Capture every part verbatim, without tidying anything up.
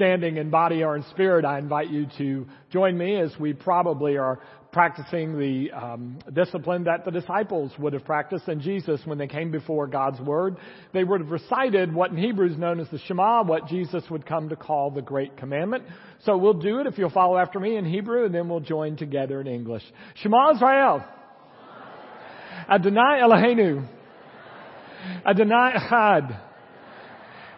standing in body or in spirit, I invite you to join me as we probably are practicing the um, discipline that the disciples would have practiced. And Jesus, when they came before God's word, they would have recited what in Hebrew is known as the Shema, what Jesus would come to call the Great Commandment. So we'll do it if you'll follow after me in Hebrew, and then we'll join together in English. Shema Israel. Adonai Eloheinu. Adonai Echad.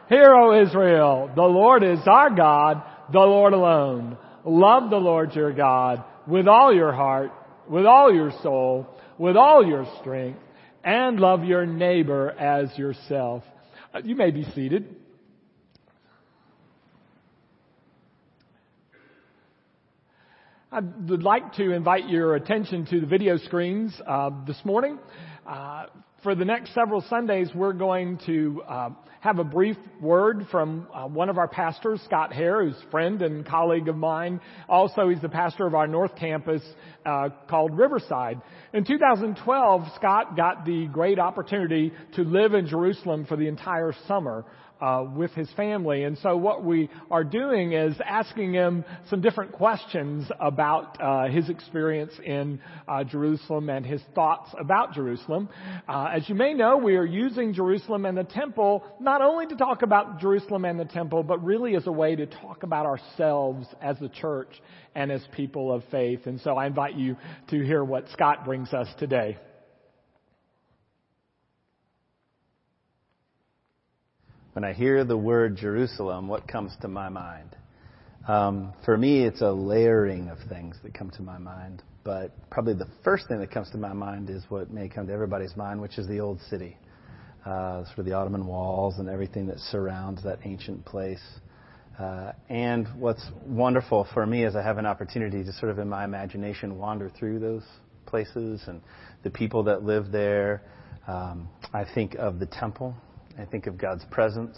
Hear, O Israel, the Lord is our God, the Lord alone. Love the Lord your God with all your heart, with all your soul, with all your strength, and love your neighbor as yourself. You may be seated. I would like to invite your attention to the video screens uh, this morning. Uh, For the next several Sundays, we're going to uh, have a brief word from uh, one of our pastors, Scott Hare, who's a friend and colleague of mine. Also, he's the pastor of our North Campus uh, called Riverside. In two thousand twelve, Scott got the great opportunity to live in Jerusalem for the entire summer Uh, with his family. And so what we are doing is asking him some different questions about uh, his experience in uh, Jerusalem and his thoughts about Jerusalem. Uh, as you may know, we are using Jerusalem and the temple not only to talk about Jerusalem and the temple, but really as a way to talk about ourselves as a church and as people of faith. And so I invite you to hear what Scott brings us today. When I hear the word Jerusalem, what comes to my mind? Um, for me, it's a layering of things that come to my mind. But probably the first thing that comes to my mind is what may come to everybody's mind, which is the old city. Uh, sort of the Ottoman walls and everything that surrounds that ancient place. Uh, and what's wonderful for me is I have an opportunity to sort of in my imagination wander through those places and the people that live there. Um, I think of the temple. I think of God's presence.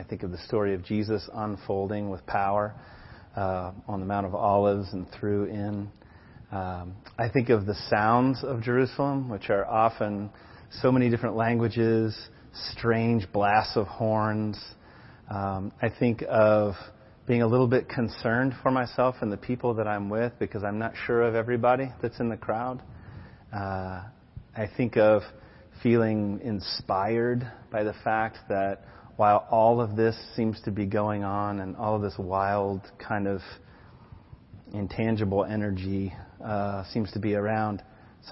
I think of the story of Jesus unfolding with power uh, on the Mount of Olives and through in. Um, I think of the sounds of Jerusalem, which are often so many different languages, strange blasts of horns. Um, I think of being a little bit concerned for myself and the people that I'm with because I'm not sure of everybody that's in the crowd. Uh, I think of feeling inspired by the fact that while all of this seems to be going on and all of this wild kind of intangible energy uh, seems to be around,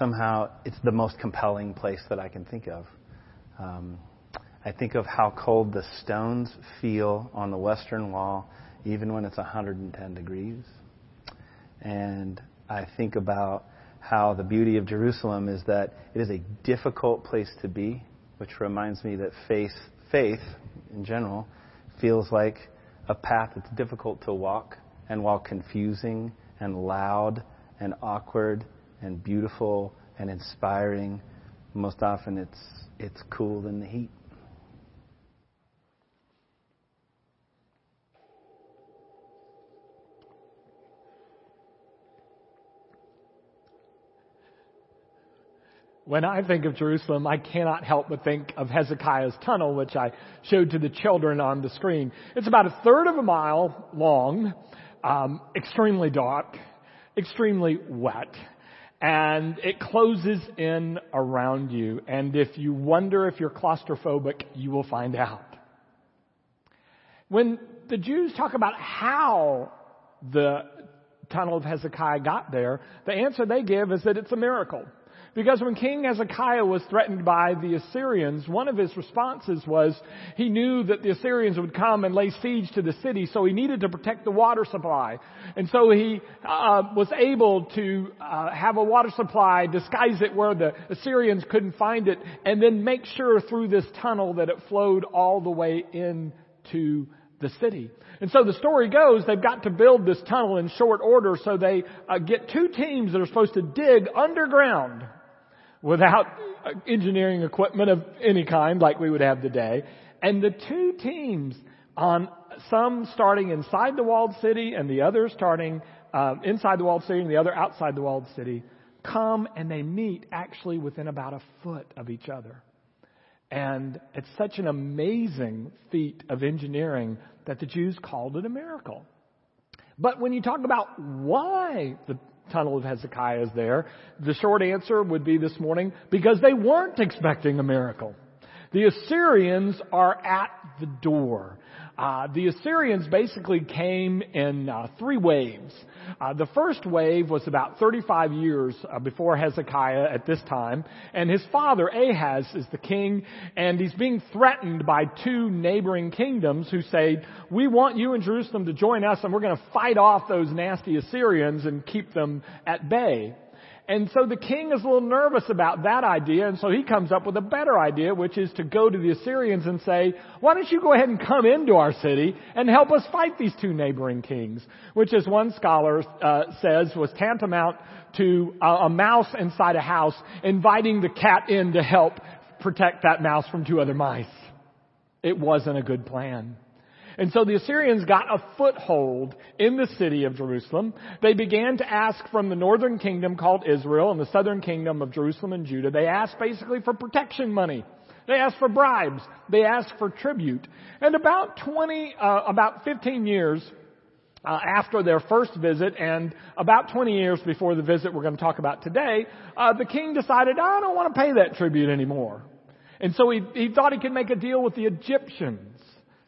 somehow it's the most compelling place that I can think of. Um, I think of how cold the stones feel on the Western Wall, even when it's one hundred ten degrees. And I think about how the beauty of Jerusalem is that it is a difficult place to be, which reminds me that faith, faith in general feels like a path that's difficult to walk, and while confusing and loud and awkward and beautiful and inspiring, most often it's it's cool in the heat. When I think of Jerusalem, I cannot help but think of Hezekiah's tunnel, which I showed to the children on the screen. It's about a third of a mile long, um, extremely dark, extremely wet, and it closes in around you. And if you wonder if you're claustrophobic, you will find out. When the Jews talk about how the tunnel of Hezekiah got there, the answer they give is that it's a miracle. Because when King Hezekiah was threatened by the Assyrians, one of his responses was he knew that the Assyrians would come and lay siege to the city, so he needed to protect the water supply. And so he uh, was able to uh, have a water supply, disguise it where the Assyrians couldn't find it, and then make sure through this tunnel that it flowed all the way into the city. And so the story goes, they've got to build this tunnel in short order, so they uh, get two teams that are supposed to dig underground without engineering equipment of any kind like we would have today. And the two teams, on some starting inside the walled city and the other starting uh, inside the walled city and the other outside the walled city, come and they meet actually within about a foot of each other. And it's such an amazing feat of engineering that the Jews called it a miracle. But when you talk about why the tunnel of Hezekiah is there, the short answer would be this morning, because they weren't expecting a miracle. The Assyrians are at the door. Uh, the Assyrians basically came in uh, three waves. Uh, the first wave was about thirty-five years uh, before Hezekiah at this time. And his father, Ahaz, is the king. And he's being threatened by two neighboring kingdoms who say, we want you in Jerusalem to join us, and we're going to fight off those nasty Assyrians and keep them at bay. And so the king is a little nervous about that idea, and so he comes up with a better idea, which is to go to the Assyrians and say, why don't you go ahead and come into our city and help us fight these two neighboring kings, which, as one scholar uh, says, was tantamount to a, a mouse inside a house inviting the cat in to help protect that mouse from two other mice. It wasn't a good plan. And so the Assyrians got a foothold in the city of Jerusalem. They began to ask from the northern kingdom called Israel and the southern kingdom of Jerusalem and Judah. They asked basically for protection money. They asked for bribes. They asked for tribute. And about twenty, uh, about fifteen years uh, after their first visit, and about twenty years before the visit we're going to talk about today, uh, the king decided, oh, I don't want to pay that tribute anymore. And so he, he thought he could make a deal with the Egyptians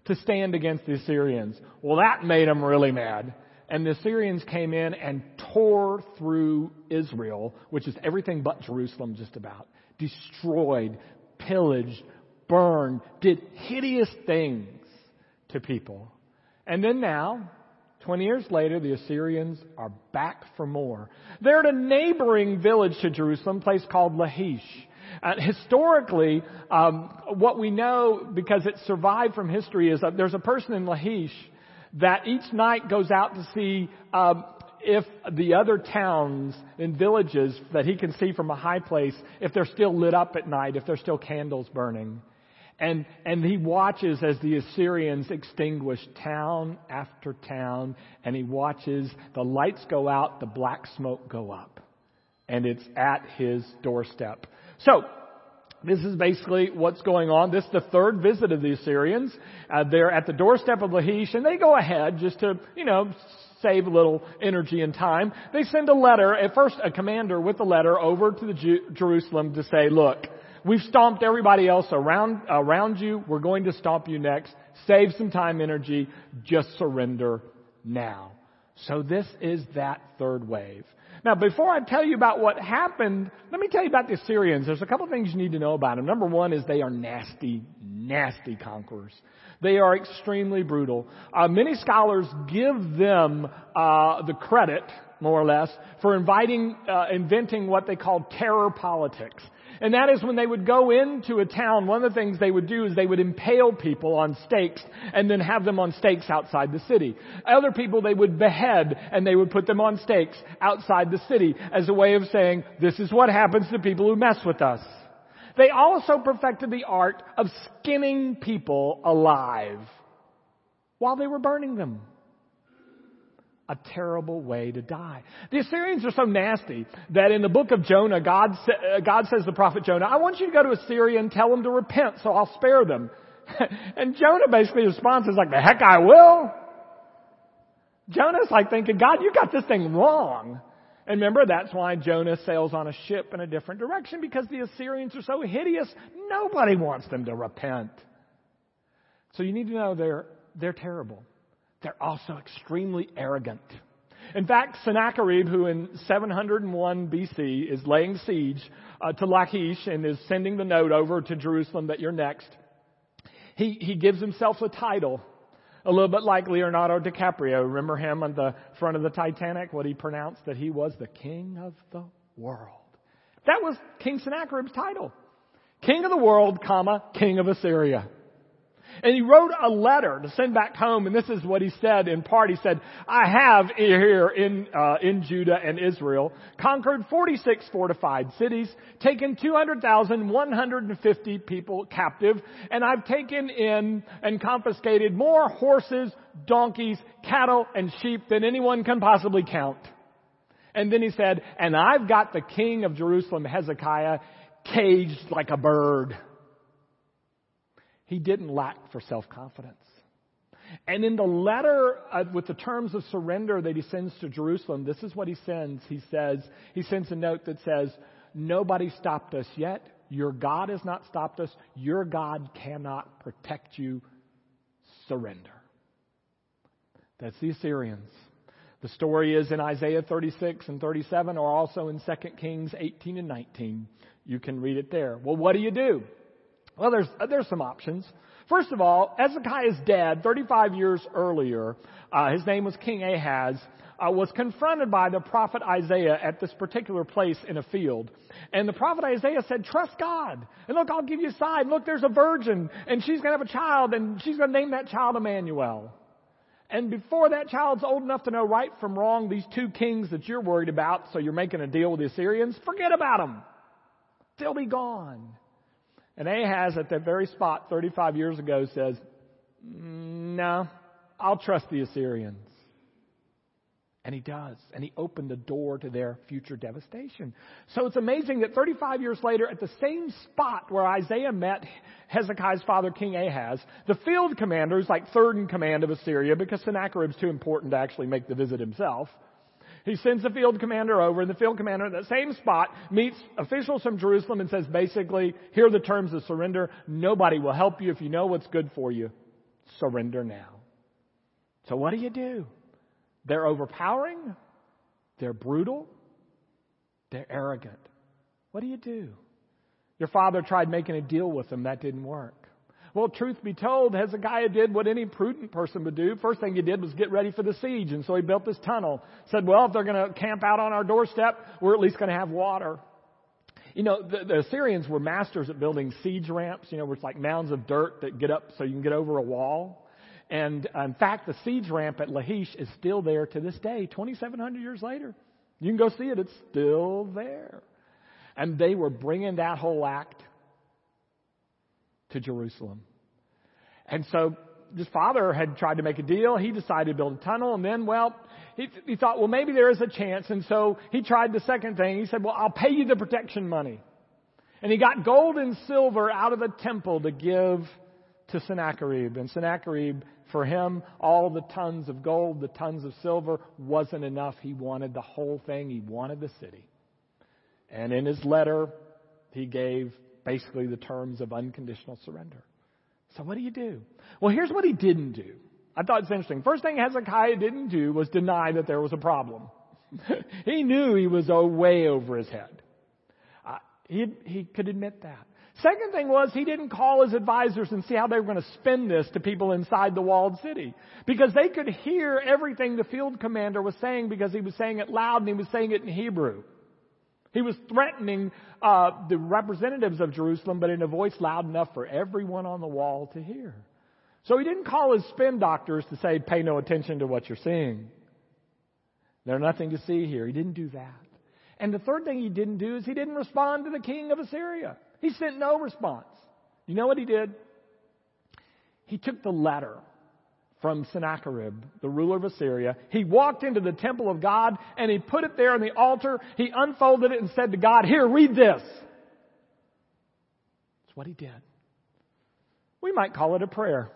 to stand against the Assyrians. Well, that made them really mad. And the Assyrians came in and tore through Israel, which is everything but Jerusalem just about. Destroyed, pillaged, burned, did hideous things to people. And then now, twenty years later, the Assyrians are back for more. They're at a neighboring village to Jerusalem, a place called Lachish. And historically, um, what we know, because it survived from history, is that there's a person in Lachish that each night goes out to see um, if the other towns and villages that he can see from a high place, if they're still lit up at night, if there's still candles burning. And, and he watches as the Assyrians extinguish town after town, and he watches the lights go out, the black smoke go up. And it's at his doorstep. So, this is basically what's going on. This is the third visit of the Assyrians. Uh, they're at the doorstep of Lachish, and they go ahead just to, you know, save a little energy and time. They send a letter, at first a commander with a letter over to the Ju- Jerusalem to say, look, we've stomped everybody else around, around you. We're going to stomp you next. Save some time, energy. Just surrender now. So this is that third wave. Now, before I tell you about what happened, let me tell you about the Assyrians. There's a couple things you need to know about them. Number one is they are nasty, nasty conquerors. They are extremely brutal. Uh, many scholars give them uh, the credit, more or less, for inviting, uh, inventing what they call terror politics. And that is when they would go into a town, one of the things they would do is they would impale people on stakes and then have them on stakes outside the city. Other people they would behead and they would put them on stakes outside the city as a way of saying, this is what happens to people who mess with us. They also perfected the art of skinning people alive while they were burning them. A terrible way to die. The Assyrians are so nasty that in the book of Jonah, God, sa- God says to the prophet Jonah, I want you to go to Assyria and tell them to repent, so I'll spare them. And Jonah basically responds, is like, the heck I will. Jonah's like thinking, God, you got this thing wrong. And remember, that's why Jonah sails on a ship in a different direction, because the Assyrians are so hideous, nobody wants them to repent. So you need to know they're they're terrible. They're also extremely arrogant. In fact, Sennacherib, who in seven hundred one B C is laying siege uh, to Lachish and is sending the note over to Jerusalem that you're next, he, he gives himself a title, a little bit like Leonardo DiCaprio. Remember him on the front of the Titanic, what he pronounced, that he was the king of the world. That was King Sennacherib's title. King of the world, comma, king of Assyria. And he wrote a letter to send back home, and this is what he said in part. He said, I have here in uh, in Judah and Israel conquered forty-six fortified cities, taken two hundred thousand one hundred fifty people captive, and I've taken in and confiscated more horses, donkeys, cattle, and sheep than anyone can possibly count. And then he said, and I've got the king of Jerusalem, Hezekiah, caged like a bird. He didn't lack for self-confidence. And in the letter uh, with the terms of surrender that he sends to Jerusalem, this is what he sends. He says, he sends a note that says, nobody stopped us yet. Your God has not stopped us. Your God cannot protect you. Surrender. That's the Assyrians. The story is in Isaiah thirty-six and thirty-seven, or also in Second Kings eighteen and nineteen. You can read it there. Well, what do you do? Well, there's, there's some options. First of all, Hezekiah's dad, thirty-five years earlier, uh, his name was King Ahaz, uh, was confronted by the prophet Isaiah at this particular place in a field. And the prophet Isaiah said, trust God. And look, I'll give you a sign. Look, there's a virgin, and she's going to have a child, and she's going to name that child Emmanuel. And before that child's old enough to know right from wrong, these two kings that you're worried about, so you're making a deal with the Assyrians, forget about them. They'll be gone. And Ahaz, at that very spot thirty-five years ago, says, no, I'll trust the Assyrians. And he does. And he opened the door to their future devastation. So it's amazing that thirty-five years later, at the same spot where Isaiah met Hezekiah's father, King Ahaz, the field commander, who's like third in command of Assyria, because Sennacherib's too important to actually make the visit himself, he sends the field commander over, and the field commander at that same spot meets officials from Jerusalem and says, basically, here are the terms of surrender. Nobody will help you if you know what's good for you. Surrender now. So what do you do? They're overpowering. They're brutal. They're arrogant. What do you do? Your father tried making a deal with them. That didn't work. Well, truth be told, Hezekiah did what any prudent person would do. First thing he did was get ready for the siege, and so he built this tunnel. Said, well, if they're going to camp out on our doorstep, we're at least going to have water. You know, the, the Assyrians were masters at building siege ramps, you know, where it's like mounds of dirt that get up so you can get over a wall. And in fact, the siege ramp at Lachish is still there to this day, twenty-seven hundred years later. You can go see it. It's still there. And they were bringing that whole act to Jerusalem. And so his father had tried to make a deal. He decided to build a tunnel. And then, well, he, he thought, well, maybe there is a chance. And so he tried the second thing. He said, well, I'll pay you the protection money. And he got gold and silver out of the temple to give to Sennacherib. And Sennacherib, for him, all the tons of gold, the tons of silver, wasn't enough. He wanted the whole thing. He wanted the city. And in his letter, he gave basically the terms of unconditional surrender. So what do you do? Well, here's what he didn't do. I thought it's interesting. First thing Hezekiah didn't do was deny that there was a problem. He knew he was uh, way over his head. Uh, he, he could admit that. Second thing was he didn't call his advisors and see how they were going to spin this to people inside the walled city, because they could hear everything the field commander was saying, because he was saying it loud and he was saying it in Hebrew. He was threatening uh, the representatives of Jerusalem, but in a voice loud enough for everyone on the wall to hear. So he didn't call his spin doctors to say, pay no attention to what you're seeing. There's nothing to see here. He didn't do that. And the third thing he didn't do is he didn't respond to the king of Assyria. He sent no response. You know what he did? He took the letter from Sennacherib, the ruler of Assyria. He walked into the temple of God and he put it there on the altar. He unfolded it and said to God, here, read this. That's what he did. We might call it a prayer.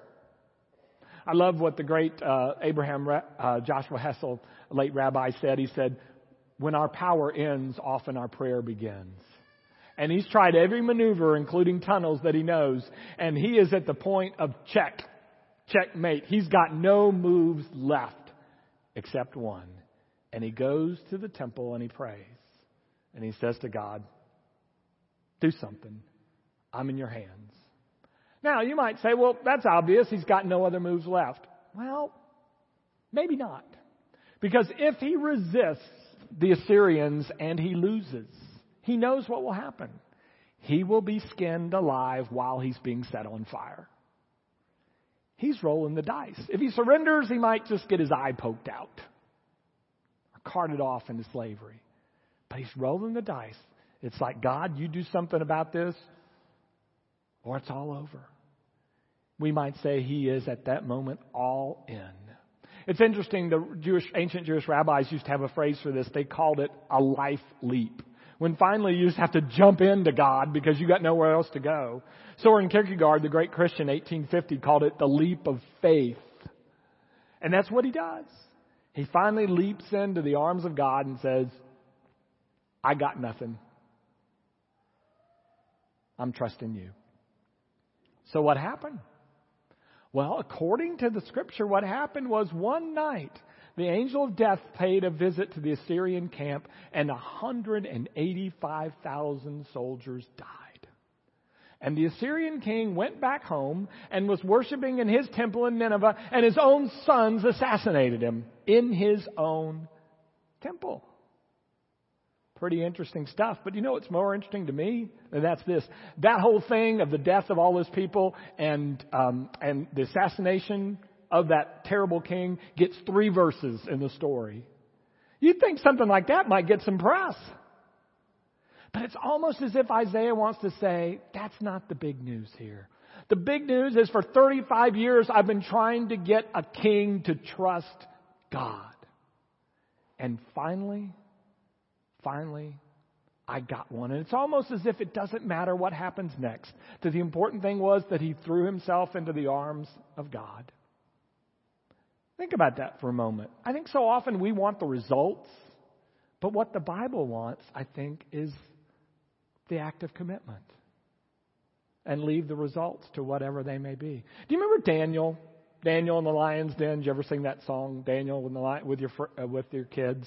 I love what the great uh, Abraham uh, Joshua Heschel, late rabbi, said. He said, when our power ends, often our prayer begins. And he's tried every maneuver, including tunnels, that he knows. And he is at the point of check, checkmate. He's got no moves left except one. And he goes to the temple and he prays. And he says to God, do something. I'm in your hands. Now, you might say, well, that's obvious. He's got no other moves left. Well, maybe not. Because if he resists the Assyrians and he loses, he knows what will happen. He will be skinned alive while he's being set on fire. He's rolling the dice. If he surrenders, he might just get his eye poked out or carted off into slavery. But he's rolling the dice. It's like, God, you do something about this or it's all over. We might say he is at that moment all in. It's interesting, the Jewish, ancient Jewish rabbis used to have a phrase for this. They called it a life leap. when finally you just have to jump into God because you got nowhere else to go. Soren Kierkegaard, the great Christian, eighteen fifty, called it the leap of faith. And that's what he does. He finally leaps into the arms of God and says, I got nothing. I'm trusting you. So what happened? Well, according to the scripture, what happened was one night, the angel of death paid a visit to the Assyrian camp, and one hundred eighty-five thousand soldiers died. And the Assyrian king went back home and was worshiping in his temple in Nineveh, and his own sons assassinated him in his own temple. Pretty interesting stuff. But you know what's more interesting to me? And that's this. That whole thing of the death of all those people and um, and the assassination of that terrible king gets three verses in the story. You'd think something like that might get some press. But it's almost as if Isaiah wants to say, that's not the big news here. The big news is for thirty-five years I've been trying to get a king to trust God. And finally... Finally, I got one. And it's almost as if it doesn't matter what happens next. That the important thing was that he threw himself into the arms of God. Think about that for a moment. I think so often we want the results. But what the Bible wants, I think, is the act of commitment. And leave the results to whatever they may be. Do you remember Daniel? Daniel in the Lion's Den. Did you ever sing that song, Daniel with, the lion, with, your, uh, with your kids?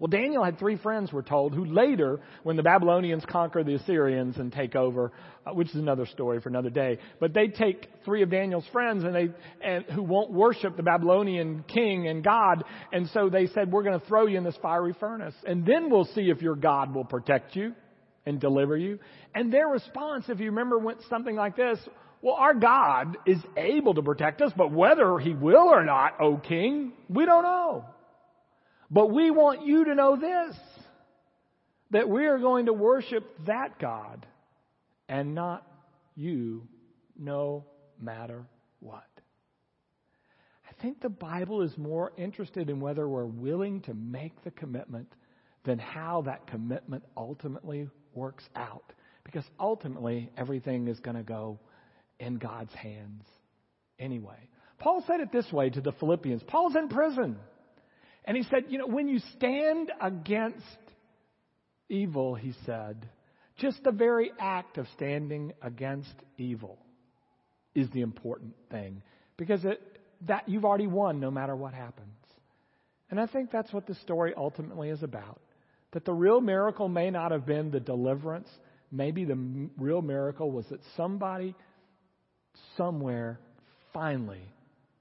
Well, Daniel had three friends, we're told, who later, when the Babylonians conquer the Assyrians and take over, which is another story for another day, but they take three of Daniel's friends and they and who won't worship the Babylonian king and God, and so they said, we're going to throw you in this fiery furnace, and then we'll see if your God will protect you and deliver you. And their response, if you remember, went something like this: well, our God is able to protect us, but whether he will or not, O king, we don't know. But we want you to know this, that we are going to worship that God and not you, no matter what. I think the Bible is more interested in whether we're willing to make the commitment than how that commitment ultimately works out. Because ultimately, everything is going to go in God's hands anyway. Paul said it this way to the Philippians. Paul's in prison. And he said, you know, when you stand against evil, he said, just the very act of standing against evil is the important thing. Because it, that you've already won no matter what happens. And I think that's what the story ultimately is about. That the real miracle may not have been the deliverance. Maybe the m- real miracle was that somebody, somewhere, finally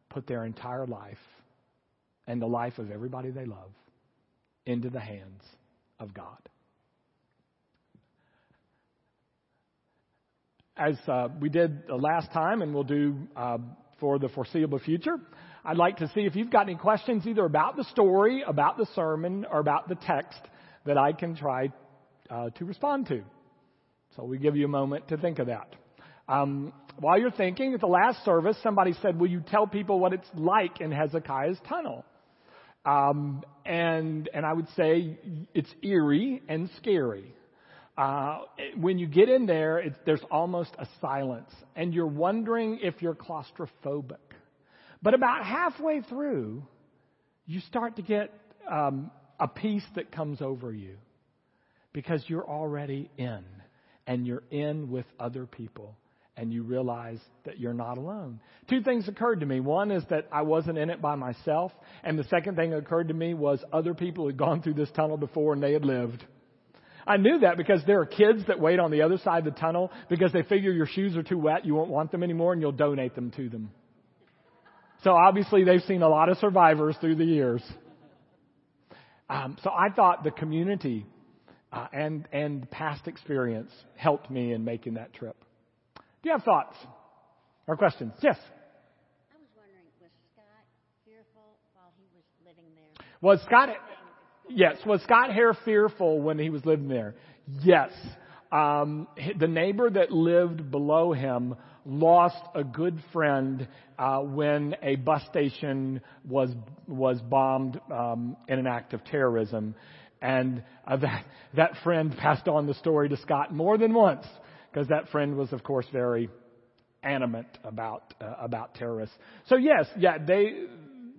put their entire life and the life of everybody they love into the hands of God. As uh, we did the last time, and we'll do uh, for the foreseeable future, I'd like to see if you've got any questions either about the story, about the sermon, or about the text that I can try uh, to respond to. So we give you a moment to think of that. Um, while you're thinking, at the last service, somebody said, will you tell people what it's like in Hezekiah's tunnel? Um, and and I would say it's eerie and scary. Uh, when you get in there, it's, there's almost a silence, and you're wondering if you're claustrophobic. But about halfway through, you start to get um, a peace that comes over you because you're already in, and you're in with other people. And you realize that you're not alone. Two things occurred to me. One is that I wasn't in it by myself. And the second thing that occurred to me was other people had gone through this tunnel before and they had lived. I knew that because there are kids that wait on the other side of the tunnel because they figure your shoes are too wet, you won't want them anymore, and you'll donate them to them. So obviously they've seen a lot of survivors through the years. Um, so I thought the community uh, and, and past experience helped me in making that trip. Do you have thoughts or questions? Yes? I was wondering, was Scott fearful while he was living there? Was Scott, yes. Was Scott Hare fearful when he was living there? Yes. Um, the neighbor that lived below him lost a good friend uh, when a bus station was was bombed um, in an act of terrorism. And uh, that, that friend passed on the story to Scott more than once, because that friend was, of course, very animate about uh, about terrorists. So yes, yeah, they.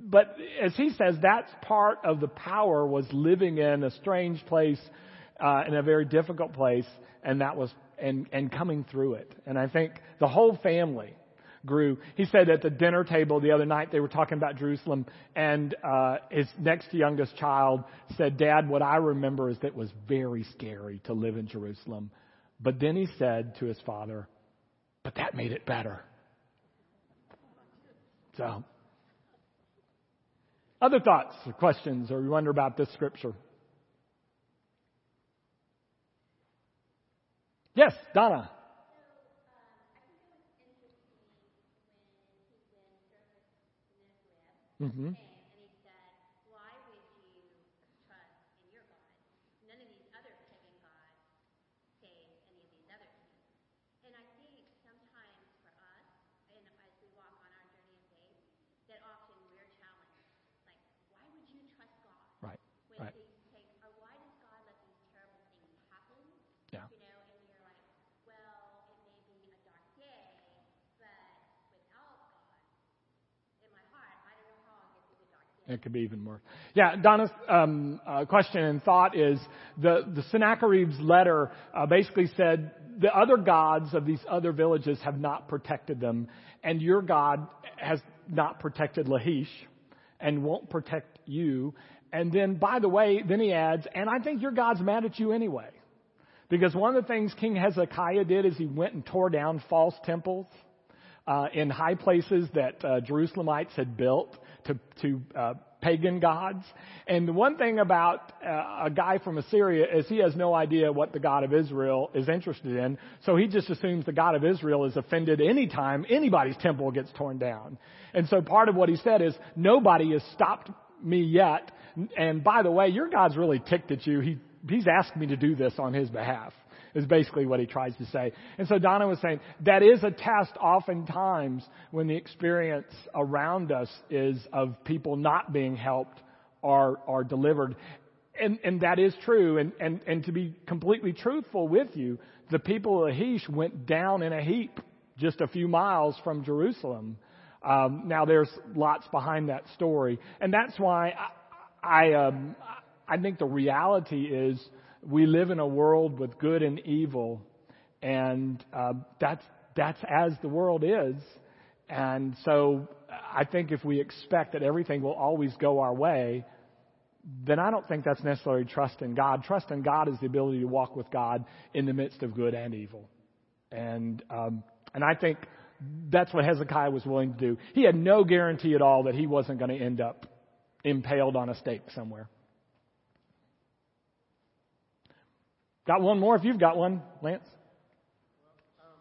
But as he says, that's part of the power, was living in a strange place, uh, in a very difficult place, and that was and and coming through it. And I think the whole family grew. He said at the dinner table the other night, they were talking about Jerusalem, and uh, his next youngest child said, "Dad, what I remember is that it was very scary to live in Jerusalem." But then he said to his father, "But that made it better." So, other thoughts or questions, or you wonder about this scripture? Yes, Donna. Mm-hmm. It could be even worse. Yeah, Donna's um, uh, question and thought is the, the Sennacherib's letter uh, basically said the other gods of these other villages have not protected them, and your God has not protected Lachish and won't protect you. And then, by the way, then he adds, and I think your God's mad at you anyway. Because one of the things King Hezekiah did is he went and tore down false temples uh, in high places that uh, Jerusalemites had built to, to uh, pagan gods. And the one thing about uh, a guy from Assyria is he has no idea what the God of Israel is interested in, so he just assumes the God of Israel is offended any time anybody's temple gets torn down. And so part of what he said is, nobody has stopped me yet, and by the way, your God's really ticked at you. He, he's asked me to do this on his behalf, is basically what he tries to say. And so Donna was saying, that is a test oftentimes when the experience around us is of people not being helped or, or delivered. And, and that is true. And, and, and to be completely truthful with you, the people of Lachish went down in a heap just a few miles from Jerusalem. Um, now there's lots behind that story. And that's why I, I, um, I think the reality is, we live in a world with good and evil, and uh, that's that's as the world is. And so I think if we expect that everything will always go our way, then I don't think that's necessarily trust in God. Trust in God is the ability to walk with God in the midst of good and evil. And um, and I think that's what Hezekiah was willing to do. He had no guarantee at all that he wasn't going to end up impaled on a stake somewhere. Got one more if you've got one, Lance. Well, um,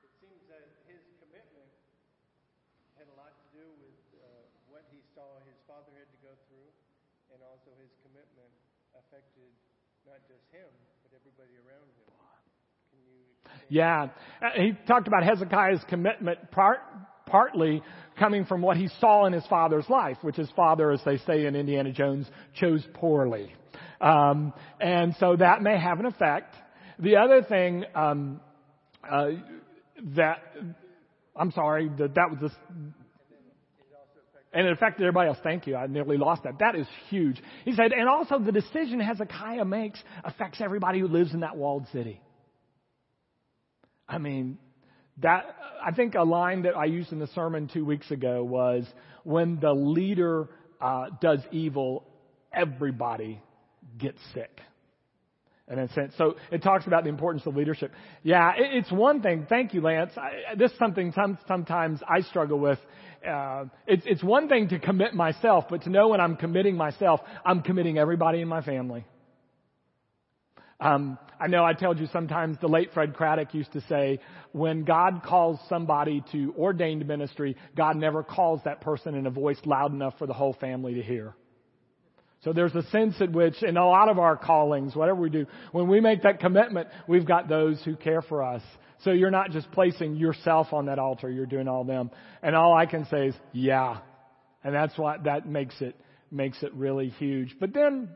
it seems that his commitment had a lot to do with uh, what he saw his father had to go through, and also his commitment affected not just him, but everybody around him. Can you explain? Yeah, uh, he talked about Hezekiah's commitment part, partly coming from what he saw in his father's life, which his father, as they say in Indiana Jones, chose poorly. Um, and so that may have an effect. The other thing, um, uh, that, I'm sorry, that, that was just, and it affected everybody else. Thank you. I nearly lost that. That is huge. He said, and also the decision Hezekiah makes affects everybody who lives in that walled city. I mean, that, I think a line that I used in the sermon two weeks ago was, when the leader, uh, does evil, everybody get sick. And in a sense, so it talks about the importance of leadership. Yeah, it, it's one thing. Thank you, Lance. I, this is something some, sometimes I struggle with. Uh, it's, it's one thing to commit myself, but to know when I'm committing myself, I'm committing everybody in my family. Um, I know I told you sometimes the late Fred Craddock used to say, when God calls somebody to ordained ministry, God never calls that person in a voice loud enough for the whole family to hear. So there's a sense at which, in a lot of our callings, whatever we do, when we make that commitment, we've got those who care for us. So you're not just placing yourself on that altar, you're doing all them. And all I can say is, yeah. And that's why that makes it, makes it really huge. But then,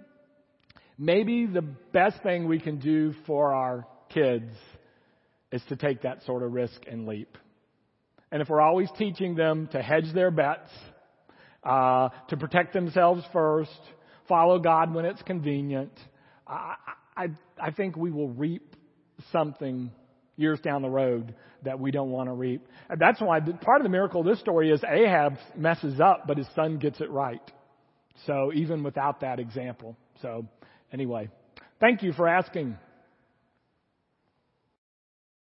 Maybe the best thing we can do for our kids is to take that sort of risk and leap. And if we're always teaching them to hedge their bets, uh, to protect themselves first, follow God when it's convenient, I, I, I think we will reap something years down the road that we don't want to reap. And that's why the, part of the miracle of this story is Ahab messes up, but his son gets it right. So even without that example. So anyway, thank you for asking.